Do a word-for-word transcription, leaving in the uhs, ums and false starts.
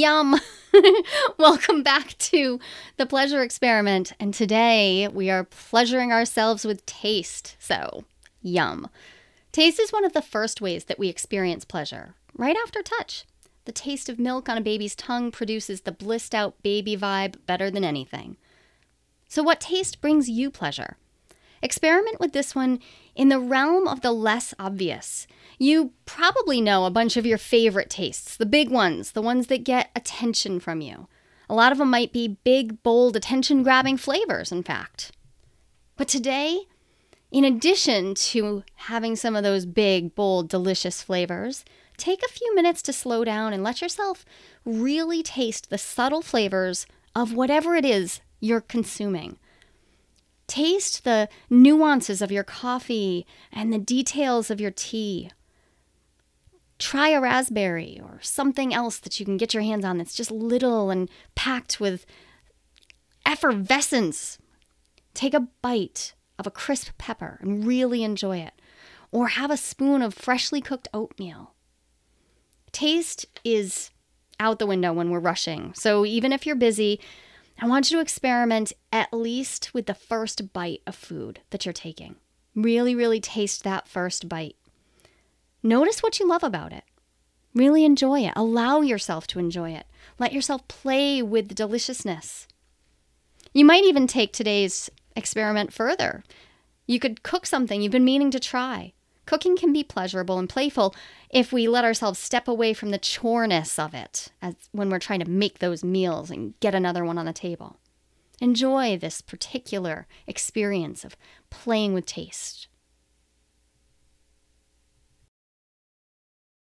Yum! Welcome back to The Pleasure Experiment, and today we are pleasuring ourselves with taste, so yum. Taste is one of the first ways that we experience pleasure, right after touch. The taste of milk on a baby's tongue produces the blissed out baby vibe better than anything. So what taste brings you pleasure? Experiment with this one in the realm of the less obvious. You probably know a bunch of your favorite tastes, the big ones, the ones that get attention from you. A lot of them might be big, bold, attention-grabbing flavors, in fact. But today, in addition to having some of those big, bold, delicious flavors, take a few minutes to slow down and let yourself really taste the subtle flavors of whatever it is you're consuming. Taste the nuances of your coffee and the details of your tea. Try a raspberry or something else that you can get your hands on that's just little and packed with effervescence. Take a bite of a crisp pepper and really enjoy it. Or have a spoon of freshly cooked oatmeal. Taste is out the window when we're rushing, so even if you're busy, I want you to experiment at least with the first bite of food that you're taking. Really, really taste that first bite. Notice what you love about it. Really enjoy it. Allow yourself to enjoy it. Let yourself play with the deliciousness. You might even take today's experiment further. You could cook something you've been meaning to try. Cooking can be pleasurable and playful if we let ourselves step away from the choreness of it as when we're trying to make those meals and get another one on the table. Enjoy this particular experience of playing with taste.